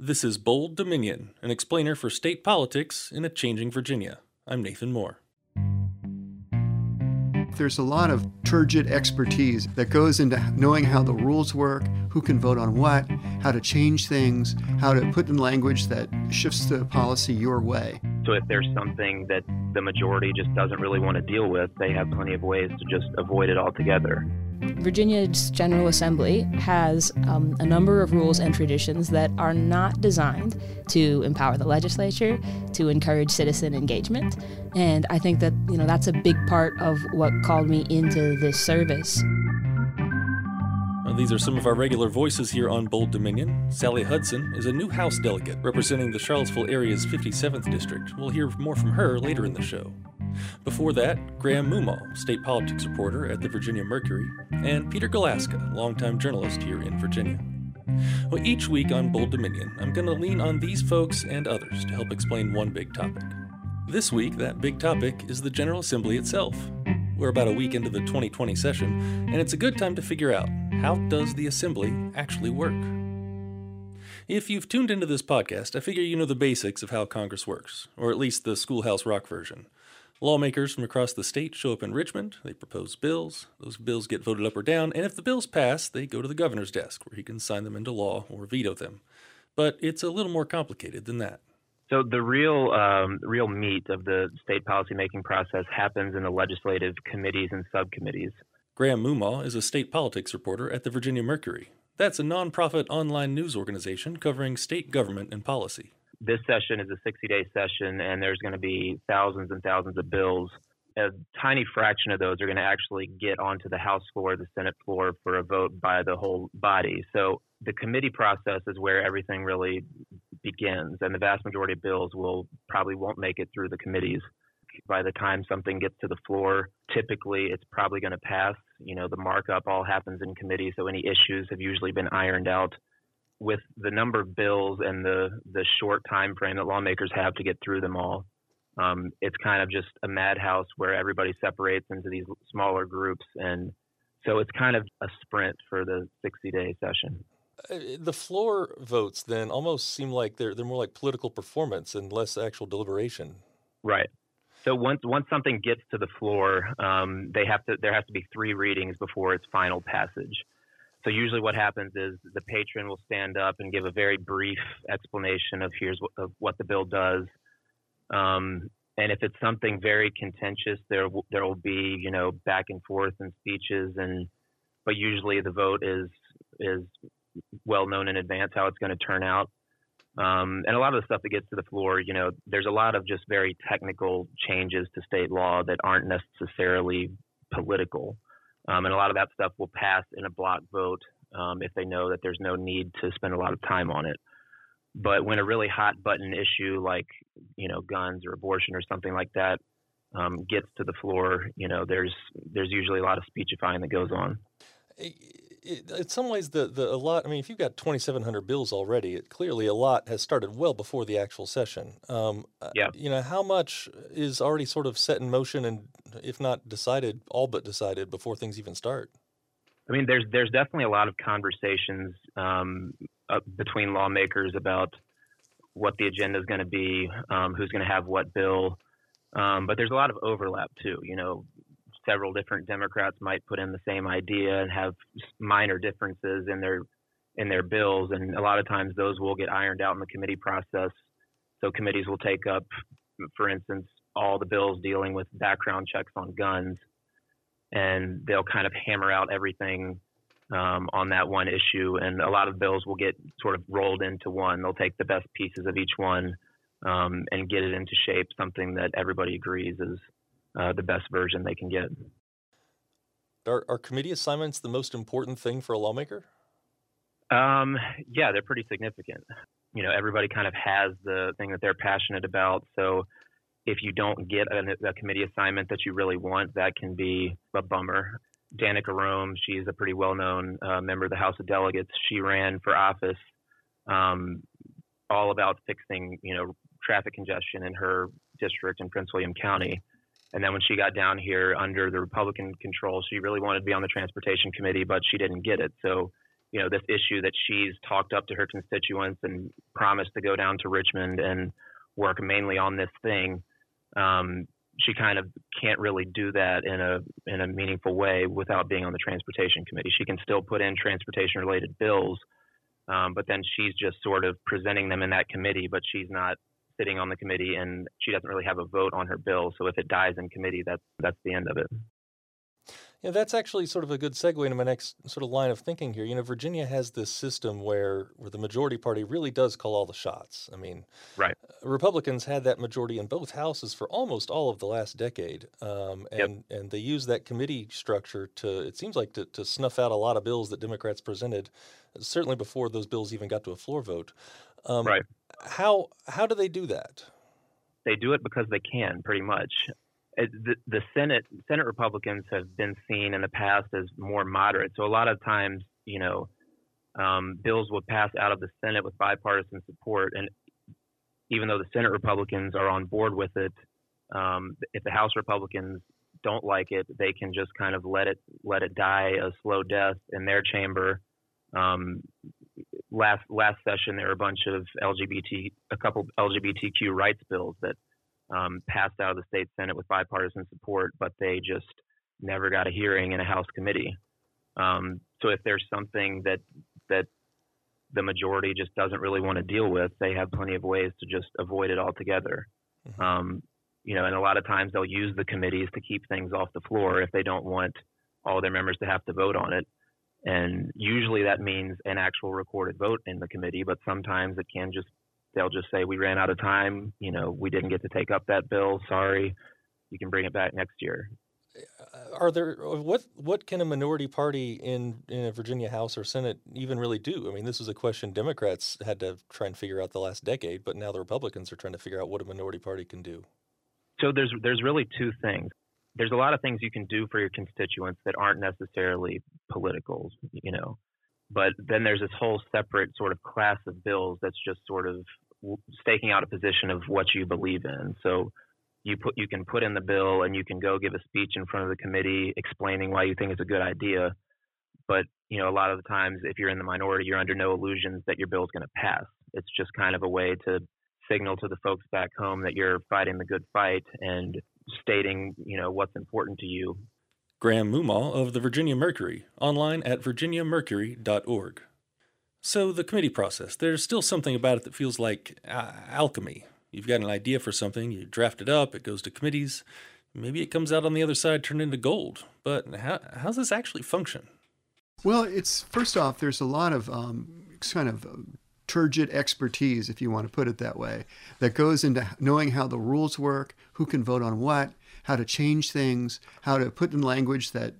This is Bold Dominion, an explainer for state politics in a changing Virginia. I'm Nathan Moore. There's a lot of turgid expertise that goes into knowing how the rules work, who can vote on what, how to change things, how to put in language that shifts the policy your way. So if there's something that the majority just doesn't really want to deal with, they have plenty of ways to just avoid it altogether. Virginia's General Assembly has a number of rules and traditions that are not designed to empower the legislature, to encourage citizen engagement, and I think that, you know, that's a big part of what called me into this service. These are some of our regular voices here on Bold Dominion. Sally Hudson is a new House delegate representing the Charlottesville area's 57th district. We'll hear more from her later in the show. Before that, Graham Moomaw, state politics reporter at the Virginia Mercury, and Peter Galuszka, longtime journalist here in Virginia. Well, each week on Bold Dominion, I'm going to lean on these folks and others to help explain one big topic. This week, that big topic is the General Assembly itself. We're about a week into the 2020 session, and it's a good time to figure out, how does the Assembly actually work? If you've tuned into this podcast, I figure you know the basics of how Congress works, or at least the Schoolhouse Rock version. Lawmakers from across the state show up in Richmond, they propose bills, those bills get voted up or down, and if the bills pass, they go to the governor's desk, where he can sign them into law or veto them. But it's a little more complicated than that. So the real meat of the state policymaking process happens in the legislative committees and subcommittees. Graham Moomaw is a state politics reporter at the Virginia Mercury. That's a nonprofit online news organization covering state government and policy. This session is a 60-day session, and there's going to be thousands and thousands of bills. A tiny fraction of those are going to actually get onto the House floor, the Senate floor for a vote by the whole body. So the committee process is where everything really begins, and the vast majority of bills probably won't make it through the committees. By the time something gets to the floor, typically it's probably going to pass. You know, the markup all happens in committee, so any issues have usually been ironed out. With the number of bills and the short time frame that lawmakers have to get through them all, it's kind of just a madhouse where everybody separates into these smaller groups. And so it's kind of a sprint for the 60-day session. The floor votes then almost seem like they're more like political performance and less actual deliberation. Right. So once something gets to the floor, there has to be three readings before its final passage. So usually what happens is the patron will stand up and give a very brief explanation of what the bill does. And if it's something very contentious, there will be, you know, back and forth and speeches, but usually the vote is well known in advance how it's going to turn out. And a lot of the stuff that gets to the floor, you know, there's a lot of just very technical changes to state law that aren't necessarily political. And a lot of that stuff will pass in a block vote if they know that there's no need to spend a lot of time on it. But when a really hot button issue like, you know, guns or abortion or something like that gets to the floor, you know, there's usually a lot of speechifying that goes on. In some ways, if you've got 2,700 bills already, clearly a lot has started well before the actual session. You know, how much is already sort of set in motion and, if not decided, all but decided before things even start? I mean, there's definitely a lot of conversations between lawmakers about what the agenda is going to be, who's going to have what bill. But there's a lot of overlap, too, you know. Several different Democrats might put in the same idea and have minor differences in their bills, and a lot of times those will get ironed out in the committee process. So committees will take up, for instance, all the bills dealing with background checks on guns, and they'll kind of hammer out everything on that one issue, and a lot of bills will get sort of rolled into one. They'll take the best pieces of each one and get it into shape, something that everybody agrees is the best version they can get. Are committee assignments the most important thing for a lawmaker? Yeah, they're pretty significant. You know, everybody kind of has the thing that they're passionate about. So if you don't get a committee assignment that you really want, that can be a bummer. Danica Roem, she's a pretty well-known member of the House of Delegates. She ran for office all about fixing, you know, traffic congestion in her district in Prince William County. And then when she got down here under the Republican control, she really wanted to be on the Transportation Committee, but she didn't get it. So you know, this issue that she's talked up to her constituents and promised to go down to Richmond and work mainly on this thing. She kind of can't really do that in a meaningful way without being on the Transportation Committee. She can still put in transportation-related bills, but then she's just sort of presenting them in that committee, but she's not sitting on the committee, and she doesn't really have a vote on her bill. So if it dies in committee, that's the end of it. Yeah, that's actually sort of a good segue into my next sort of line of thinking here. You know, Virginia has this system where the majority party really does call all the shots. I mean, right. Republicans had that majority in both houses for almost all of the last decade. And they used that committee structure to snuff out a lot of bills that Democrats presented, certainly before those bills even got to a floor vote. Right. How do they do that? They do it because they can, pretty much. The Senate Republicans have been seen in the past as more moderate. So a lot of times, you know, bills will pass out of the Senate with bipartisan support. And even though the Senate Republicans are on board with it, if the House Republicans don't like it, they can just kind of let it die a slow death in their chamber. Last session, there were a couple LGBTQ rights bills that passed out of the state Senate with bipartisan support, but they just never got a hearing in a House committee. So if there's something that the majority just doesn't really want to deal with, they have plenty of ways to just avoid it altogether. Mm-hmm. You know, and a lot of times they'll use the committees to keep things off the floor if they don't want all their members to have to vote on it. And usually that means an actual recorded vote in the committee, but sometimes it can just they'll just say, we ran out of time, you know, we didn't get to take up that bill, sorry, you can bring it back next year. Are there what can a minority party in a Virginia House or Senate even really do? I mean, this is a question Democrats had to try and figure out the last decade, but now the Republicans are trying to figure out what a minority party can do. So there's really two things. There's a lot of things you can do for your constituents that aren't necessarily political, you know. But then there's this whole separate sort of class of bills that's just sort of staking out a position of what you believe in. So you can put in the bill and you can go give a speech in front of the committee explaining why you think it's a good idea. But, you know, a lot of the times if you're in the minority, you're under no illusions that your bill is going to pass. It's just kind of a way to signal to the folks back home that you're fighting the good fight and stating, you know, what's important to you. Graham Moomaw of the Virginia Mercury, online at virginiamercury.org. So the committee process, there's still something about it that feels like alchemy. You've got an idea for something, you draft it up, it goes to committees, maybe it comes out on the other side turned into gold. But how's this actually function? Well, it's first off, there's a lot of kind of turgid expertise, if you want to put it that way, that goes into knowing how the rules work, who can vote on what, how to change things, how to put in language that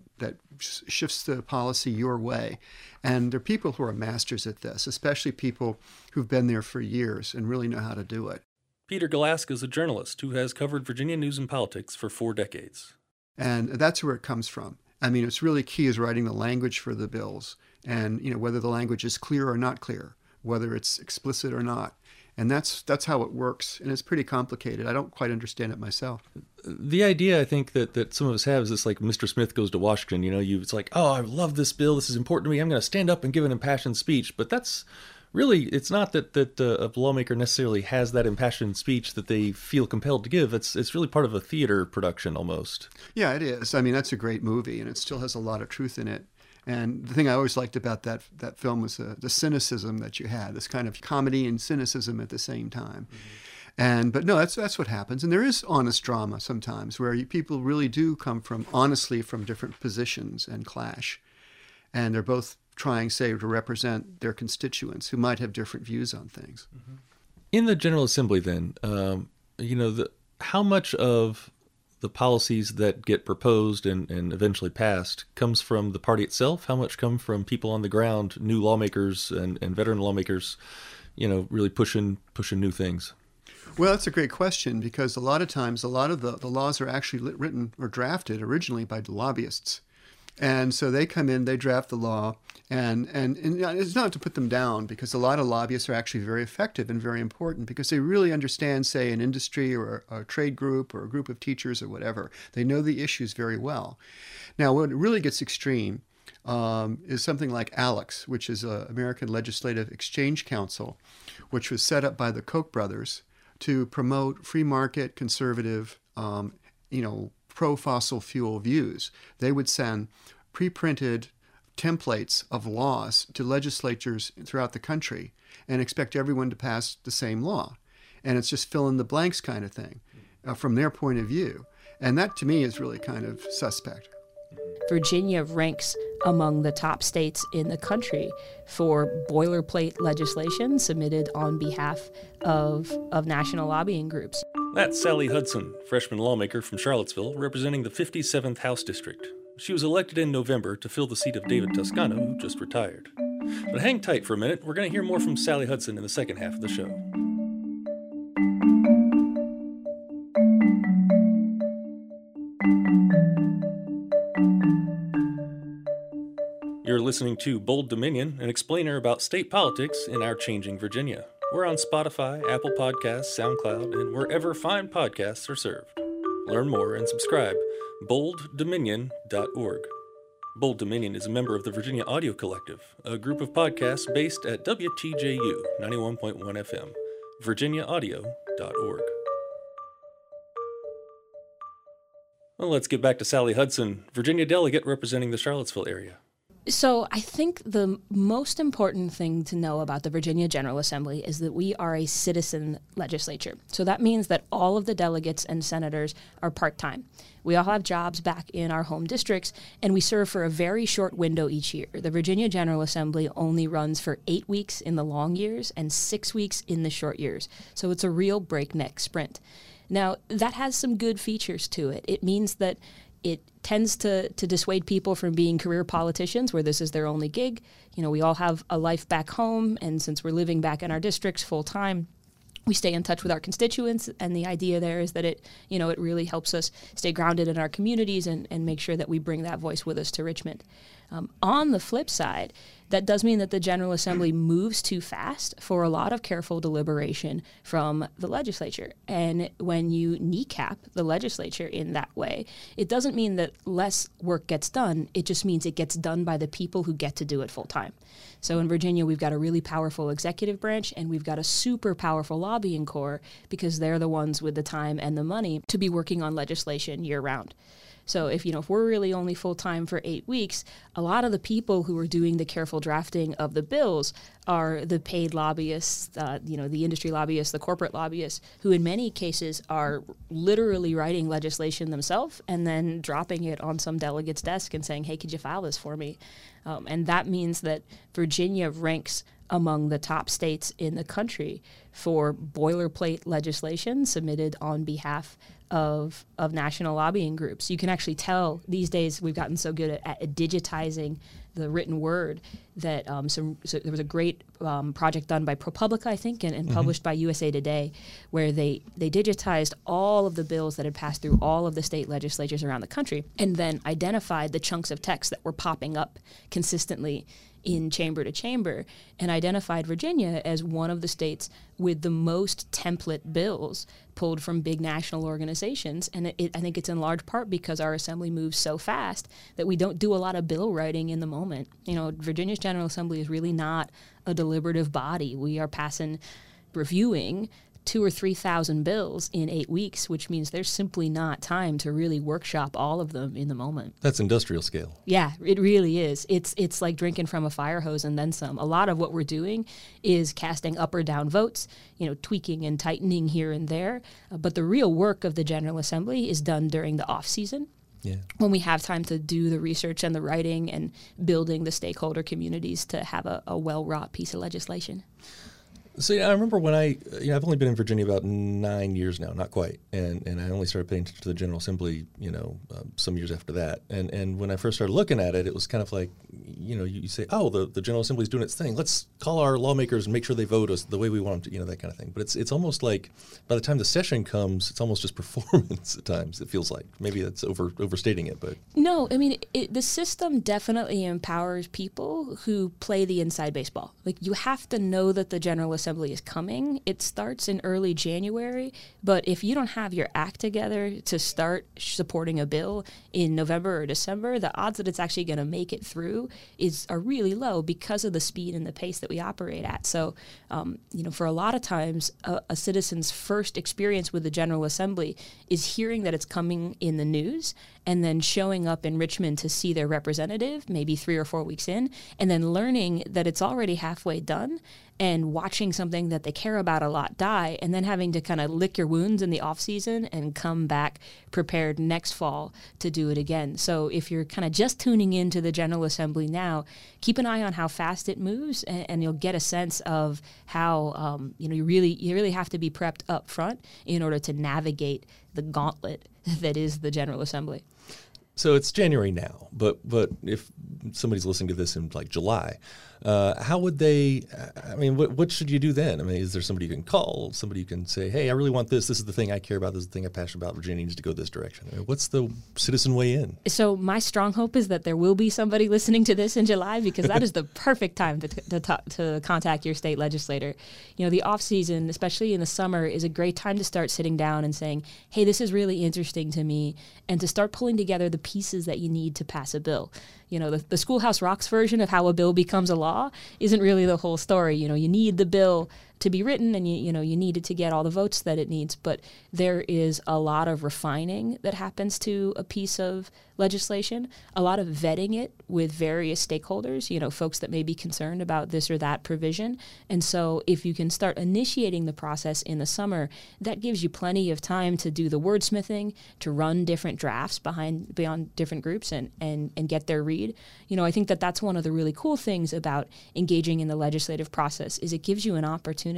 shifts the policy your way. And there are people who are masters at this, especially people who've been there for years and really know how to do it. Peter Galuszka is a journalist who has covered Virginia news and politics for 4 decades. And that's where it comes from. I mean, it's really key is writing the language for the bills and, you know, whether the language is clear or not clear, whether it's explicit or not. And that's how it works, and it's pretty complicated. I don't quite understand it myself. The idea I think that some of us have is this, like Mr. Smith goes to Washington. You know, it's like, oh, I love this bill. This is important to me. I'm going to stand up and give an impassioned speech. But that's really, it's not that a lawmaker necessarily has that impassioned speech that they feel compelled to give. It's really part of a theater production almost. Yeah, it is. I mean, that's a great movie, and it still has a lot of truth in it. And the thing I always liked about that film was the cynicism that you had, this kind of comedy and cynicism at the same time. Mm-hmm. But no, that's what happens. And there is honest drama sometimes where people really do come honestly from different positions and clash. And they're both trying, say, to represent their constituents who might have different views on things. Mm-hmm. In the General Assembly then, you know, how much of the policies that get proposed and eventually passed comes from the party itself? How much come from people on the ground, new lawmakers and veteran lawmakers, you know, really pushing new things? Well, that's a great question, because a lot of times, a lot of the laws are actually written or drafted originally by lobbyists. And so they come in, they draft the law, and it's not to put them down, because a lot of lobbyists are actually very effective and very important because they really understand, say, an industry or a trade group or a group of teachers or whatever. They know the issues very well. Now, when it really gets extreme is something like ALEC, which is an American Legislative Exchange Council, which was set up by the Koch brothers to promote free market, conservative, pro-fossil fuel views. They would send pre-printed templates of laws to legislatures throughout the country and expect everyone to pass the same law. And it's just fill in the blanks kind of thing from their point of view. And that to me is really kind of suspect. Virginia ranks among the top states in the country for boilerplate legislation submitted on behalf of national lobbying groups. That's Sally Hudson, freshman lawmaker from Charlottesville, representing the 57th House District. She was elected in November to fill the seat of David Toscano, who just retired. But hang tight for a minute. We're going to hear more from Sally Hudson in the second half of the show. You're listening to Bold Dominion, an explainer about state politics in our changing Virginia. We're on Spotify, Apple Podcasts, SoundCloud, and wherever fine podcasts are served. Learn more and subscribe. BoldDominion.org. Bold Dominion is a member of the Virginia Audio Collective, a group of podcasts based at WTJU 91.1 FM, VirginiaAudio.org. Well, let's get back to Sally Hudson, Virginia delegate representing the Charlottesville area. So I think the most important thing to know about the Virginia General Assembly is that we are a citizen legislature. So that means that all of the delegates and senators are part-time. We all have jobs back in our home districts, and we serve for a very short window each year. The Virginia General Assembly only runs for 8 weeks in the long years and 6 weeks in the short years. So it's a real breakneck sprint. Now, that has some good features to it. It means that it tends to dissuade people from being career politicians where this is their only gig. You know, we all have a life back home, and since we're living back in our districts full time, we stay in touch with our constituents, and the idea there is that it really helps us stay grounded in our communities and make sure that we bring that voice with us to Richmond. On the flip side, that does mean that the General Assembly moves too fast for a lot of careful deliberation from the legislature. And when you kneecap the legislature in that way, it doesn't mean that less work gets done. It just means it gets done by the people who get to do it full time. So in Virginia, we've got a really powerful executive branch, and we've got a super powerful lobbying corps because they're the ones with the time and the money to be working on legislation year round. So if we're really only full-time for 8 weeks, a lot of the people who are doing the careful drafting of the bills are the paid lobbyists, the industry lobbyists, the corporate lobbyists, who in many cases are literally writing legislation themselves and then dropping it on some delegate's desk and saying, hey, could you file this for me? And that means that Virginia ranks among the top states in the country for boilerplate legislation submitted on behalf of national lobbying groups. You can actually tell these days we've gotten so good at digitizing the written word that there was a great project done by ProPublica, I think, and published by USA Today, where they digitized all of the bills that had passed through all of the state legislatures around the country and then identified the chunks of text that were popping up consistently in chamber to chamber, and identified Virginia as one of the states with the most template bills pulled from big national organizations. And I think it's in large part because our assembly moves so fast that we don't do a lot of bill writing in the moment. You know, Virginia's General Assembly is really not a deliberative body. We are reviewing 2,000 or 3,000 bills in 8 weeks, which means there's simply not time to really workshop all of them in the moment. That's industrial scale. Yeah, it really is. It's like drinking from a fire hose and then some. A lot of what we're doing is casting up or down votes, tweaking and tightening here and there. But the real work of the General Assembly is done during the off season. Yeah. When we have time to do the research and the writing and building the stakeholder communities to have a well-wrought piece of legislation. So I remember when I've only been in Virginia about 9 years now, not quite, and I only started paying attention to the General Assembly, some years after that. And when I first started looking at it, it was kind of like, you say, oh, the General Assembly's doing its thing. Let's call our lawmakers and make sure they vote us the way we want them to, that kind of thing. But it's almost like by the time the session comes, it's almost just performance at times, it feels like. Maybe that's overstating it, but. No, the system definitely empowers people who play the inside baseball. Like, you have to know that the General Assembly Assembly is coming. It starts in early January, but if you don't have your act together to start supporting a bill in November or December, the odds that it's actually going to make it through are really low because of the speed and the pace that we operate at. So, for a lot of times, a citizen's first experience with the General Assembly is hearing that it's coming in the news and then showing up in Richmond to see their representative maybe 3 or 4 weeks in, and then learning that it's already halfway done and watching something that they care about a lot die, and then having to kind of lick your wounds in the off season and come back prepared next fall to do it again. So if you're kind of just tuning into the General Assembly now, keep an eye on how fast it moves, and you'll get a sense of how you really have to be prepped up front in order to navigate the gauntlet that is the General Assembly. So it's January now, but if somebody's listening to this in like July, how would they? I mean, what should you do then? I mean, is there somebody you can call? Somebody you can say, "Hey, I really want this. This is the thing I care about. This is the thing I'm passionate about. Virginia needs to go this direction." I mean, what's the citizen way in? So my strong hope is that there will be somebody listening to this in July, because that is the perfect time to contact your state legislator. You know, the off season, especially in the summer, is a great time to start sitting down and saying, "Hey, this is really interesting to me," and to start pulling together the pieces that you need to pass a bill. You know, the Schoolhouse Rocks version of how a bill becomes a law isn't really the whole story. You know, you need the bill to be written, and you need it to get all the votes that it needs, but there is a lot of refining that happens to a piece of legislation, a lot of vetting it with various stakeholders, folks that may be concerned about this or that provision. And so if you can start initiating the process in the summer, that gives you plenty of time to do the wordsmithing, to run different drafts beyond different groups and get their read. I think that's one of the really cool things about engaging in the legislative process is it gives you an opportunity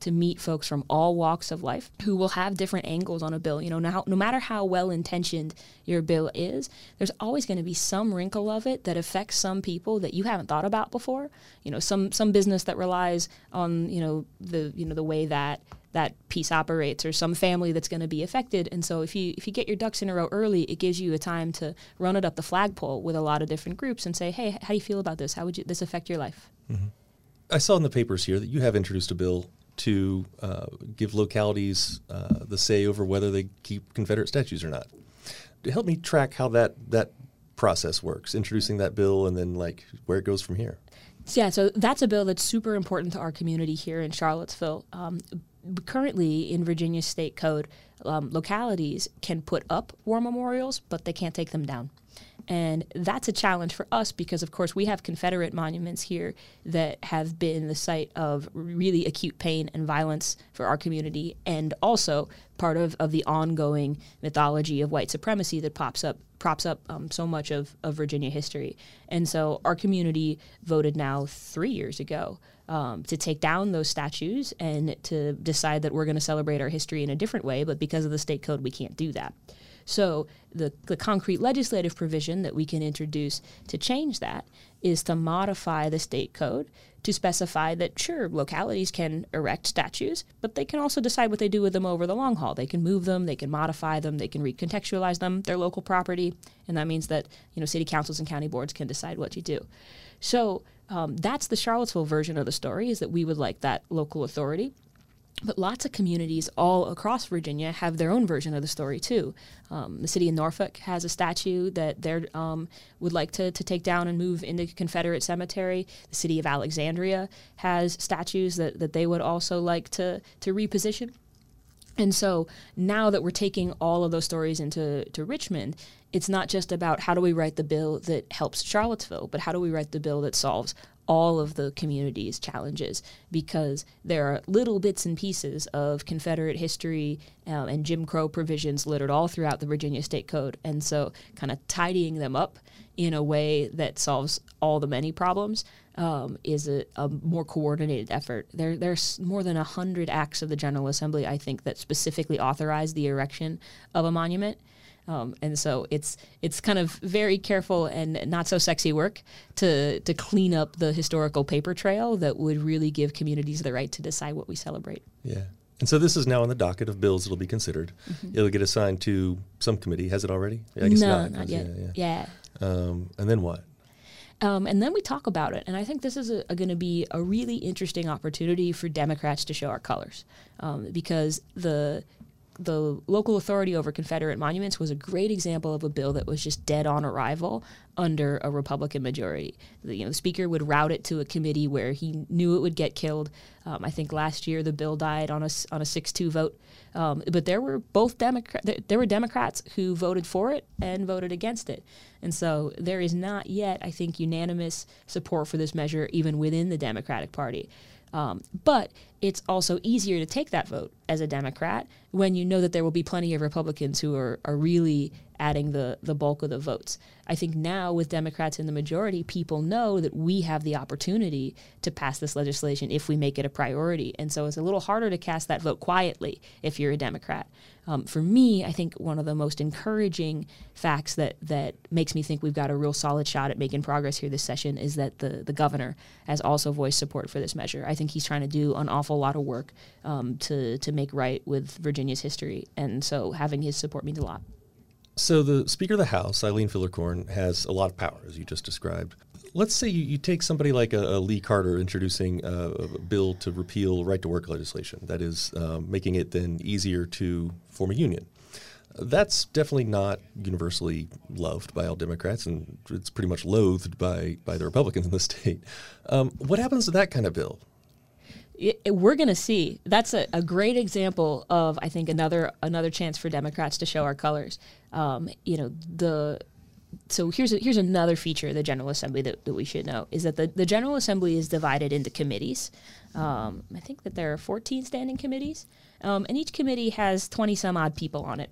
to meet folks from all walks of life who will have different angles on a bill. No matter how well-intentioned your bill is, there's always going to be some wrinkle of it that affects some people that you haven't thought about before. Some business that relies on the way that piece operates, or some family that's going to be affected. And so if you get your ducks in a row early, it gives you a time to run it up the flagpole with a lot of different groups and say, "Hey, how do you feel about this? How would this affect your life?" Mm-hmm. I saw in the papers here that you have introduced a bill to give localities the say over whether they keep Confederate statues or not. Help me track how that process works, introducing that bill and then like where it goes from here. Yeah, so that's a bill that's super important to our community here in Charlottesville. Currently in Virginia state code, localities can put up war memorials, but they can't take them down. And that's a challenge for us because, of course, we have Confederate monuments here that have been the site of really acute pain and violence for our community, and also part of the ongoing mythology of white supremacy that props up so much of Virginia history. And so our community voted now 3 years ago to take down those statues and to decide that we're going to celebrate our history in a different way, but because of the state code, we can't do that. So the concrete legislative provision that we can introduce to change that is to modify the state code to specify that, sure, localities can erect statues, but they can also decide what they do with them over the long haul. They can move them, they can modify them, they can recontextualize them, they're local property, and that means that city councils and county boards can decide what you do. So that's the Charlottesville version of the story, is that we would like that local authority. But lots of communities all across Virginia have their own version of the story, too. The city of Norfolk has a statue that they would like to take down and move into Confederate cemetery. The city of Alexandria has statues that they would also like to reposition. And so now that we're taking all of those stories into Richmond, it's not just about how do we write the bill that helps Charlottesville, but how do we write the bill that solves all of the community's challenges, because there are little bits and pieces of Confederate history and Jim Crow provisions littered all throughout the Virginia State Code. And so kind of tidying them up in a way that solves all the many problems is a more coordinated effort. There's more than 100 acts of the General Assembly, I think, that specifically authorize the erection of a monument. And so it's kind of very careful and not so sexy work to clean up the historical paper trail that would really give communities the right to decide what we celebrate. Yeah. And so this is now on the docket of bills that will be considered. Mm-hmm. It'll get assigned to some committee. Has it already? Yeah, I guess not yet. Yeah. And then what? And then we talk about it. And I think this is going to be a really interesting opportunity for Democrats to show our colors, because the local authority over Confederate monuments was a great example of a bill that was just dead on arrival under a Republican majority. The Speaker would route it to a committee where he knew it would get killed. I think last year the bill died on a 6-2 vote. But there were Democrats who voted for it and voted against it. And so there is not yet, I think, unanimous support for this measure even within the Democratic Party. But it's also easier to take that vote as a Democrat when you know that there will be plenty of Republicans who are really adding the bulk of the votes. I think now with Democrats in the majority, people know that we have the opportunity to pass this legislation if we make it a priority. And so it's a little harder to cast that vote quietly if you're a Democrat. For me, I think one of the most encouraging facts that makes me think we've got a real solid shot at making progress here this session is that the governor has also voiced support for this measure. I think he's trying to do an awful lot of work to make right with Virginia's history, and so having his support means a lot. So the Speaker of the House, Eileen Filler-Korn, has a lot of power, as you just described. Let's say you take somebody like a Lee Carter introducing a bill to repeal right-to-work legislation, that is making it then easier to form a union. That's definitely not universally loved by all Democrats, and it's pretty much loathed by the Republicans in the state. What happens to that kind of bill? We're going to see. That's a great example of, I think, another chance for Democrats to show our colors. So here's another feature of the General Assembly that we should know, is that the General Assembly is divided into committees. I think that there are 14 standing committees, and each committee has 20-some-odd people on it.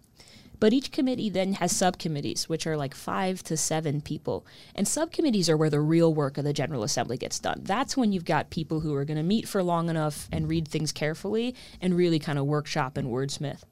But each committee then has subcommittees, which are like 5 to 7 people. And subcommittees are where the real work of the General Assembly gets done. That's when you've got people who are going to meet for long enough and read things carefully and really kind of workshop and wordsmith.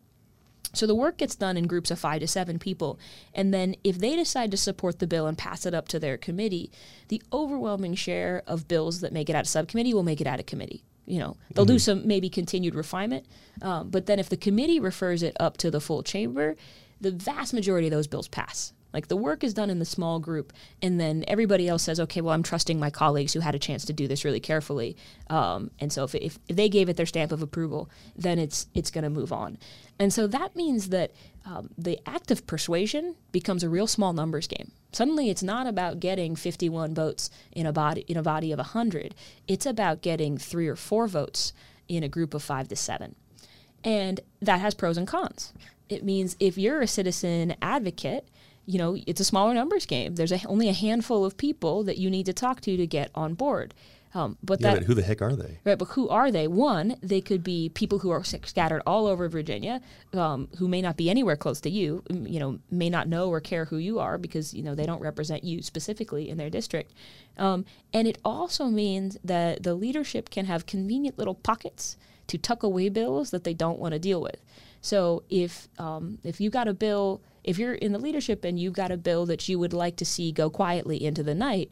So the work gets done in groups of 5 to 7 people, and then if they decide to support the bill and pass it up to their committee, the overwhelming share of bills that make it out of subcommittee will make it out of committee. They'll do some maybe continued refinement, but then if the committee refers it up to the full chamber, the vast majority of those bills pass. Like, the work is done in the small group, and then everybody else says, okay, well, I'm trusting my colleagues who had a chance to do this really carefully. And so if they gave it their stamp of approval, then it's going to move on. And so that means that the act of persuasion becomes a real small numbers game. Suddenly it's not about getting 51 votes in a body of 100. It's about getting 3 or 4 votes in a group of 5 to 7. And that has pros and cons. It means if you're a citizen advocate, it's a smaller numbers game. There's only a handful of people that you need to talk to get on board. But who the heck are they? Right, but who are they? One, they could be people who are scattered all over Virginia, who may not be anywhere close to you, may not know or care who you are because, they don't represent you specifically in their district. And it also means that the leadership can have convenient little pockets to tuck away bills that they don't want to deal with. So if you got a bill, if you're in the leadership and you've got a bill that you would like to see go quietly into the night,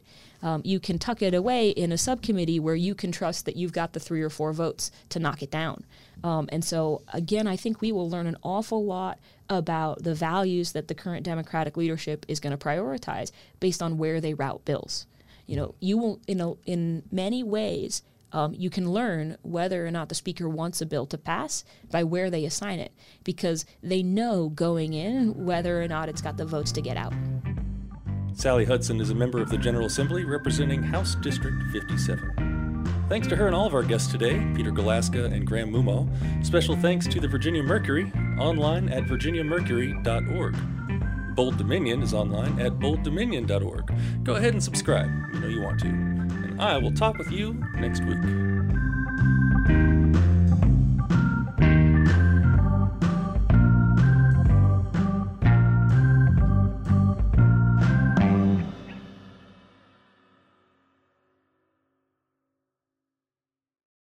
you can tuck it away in a subcommittee where you can trust that you've got the 3 or 4 votes to knock it down. And so, again, I think we will learn an awful lot about the values that the current Democratic leadership is going to prioritize based on where they route bills. You will, in many ways, you can learn whether or not the Speaker wants a bill to pass by where they assign it, because they know going in whether or not it's got the votes to get out. Sally Hudson is a member of the General Assembly representing House District 57. Thanks to her and all of our guests today, Peter Galuszka and Graham Moomaw. Special thanks to the Virginia Mercury, online at virginiamercury.org. Bold Dominion is online at bolddominion.org. Go ahead and subscribe. You know you want to. I will talk with you next week.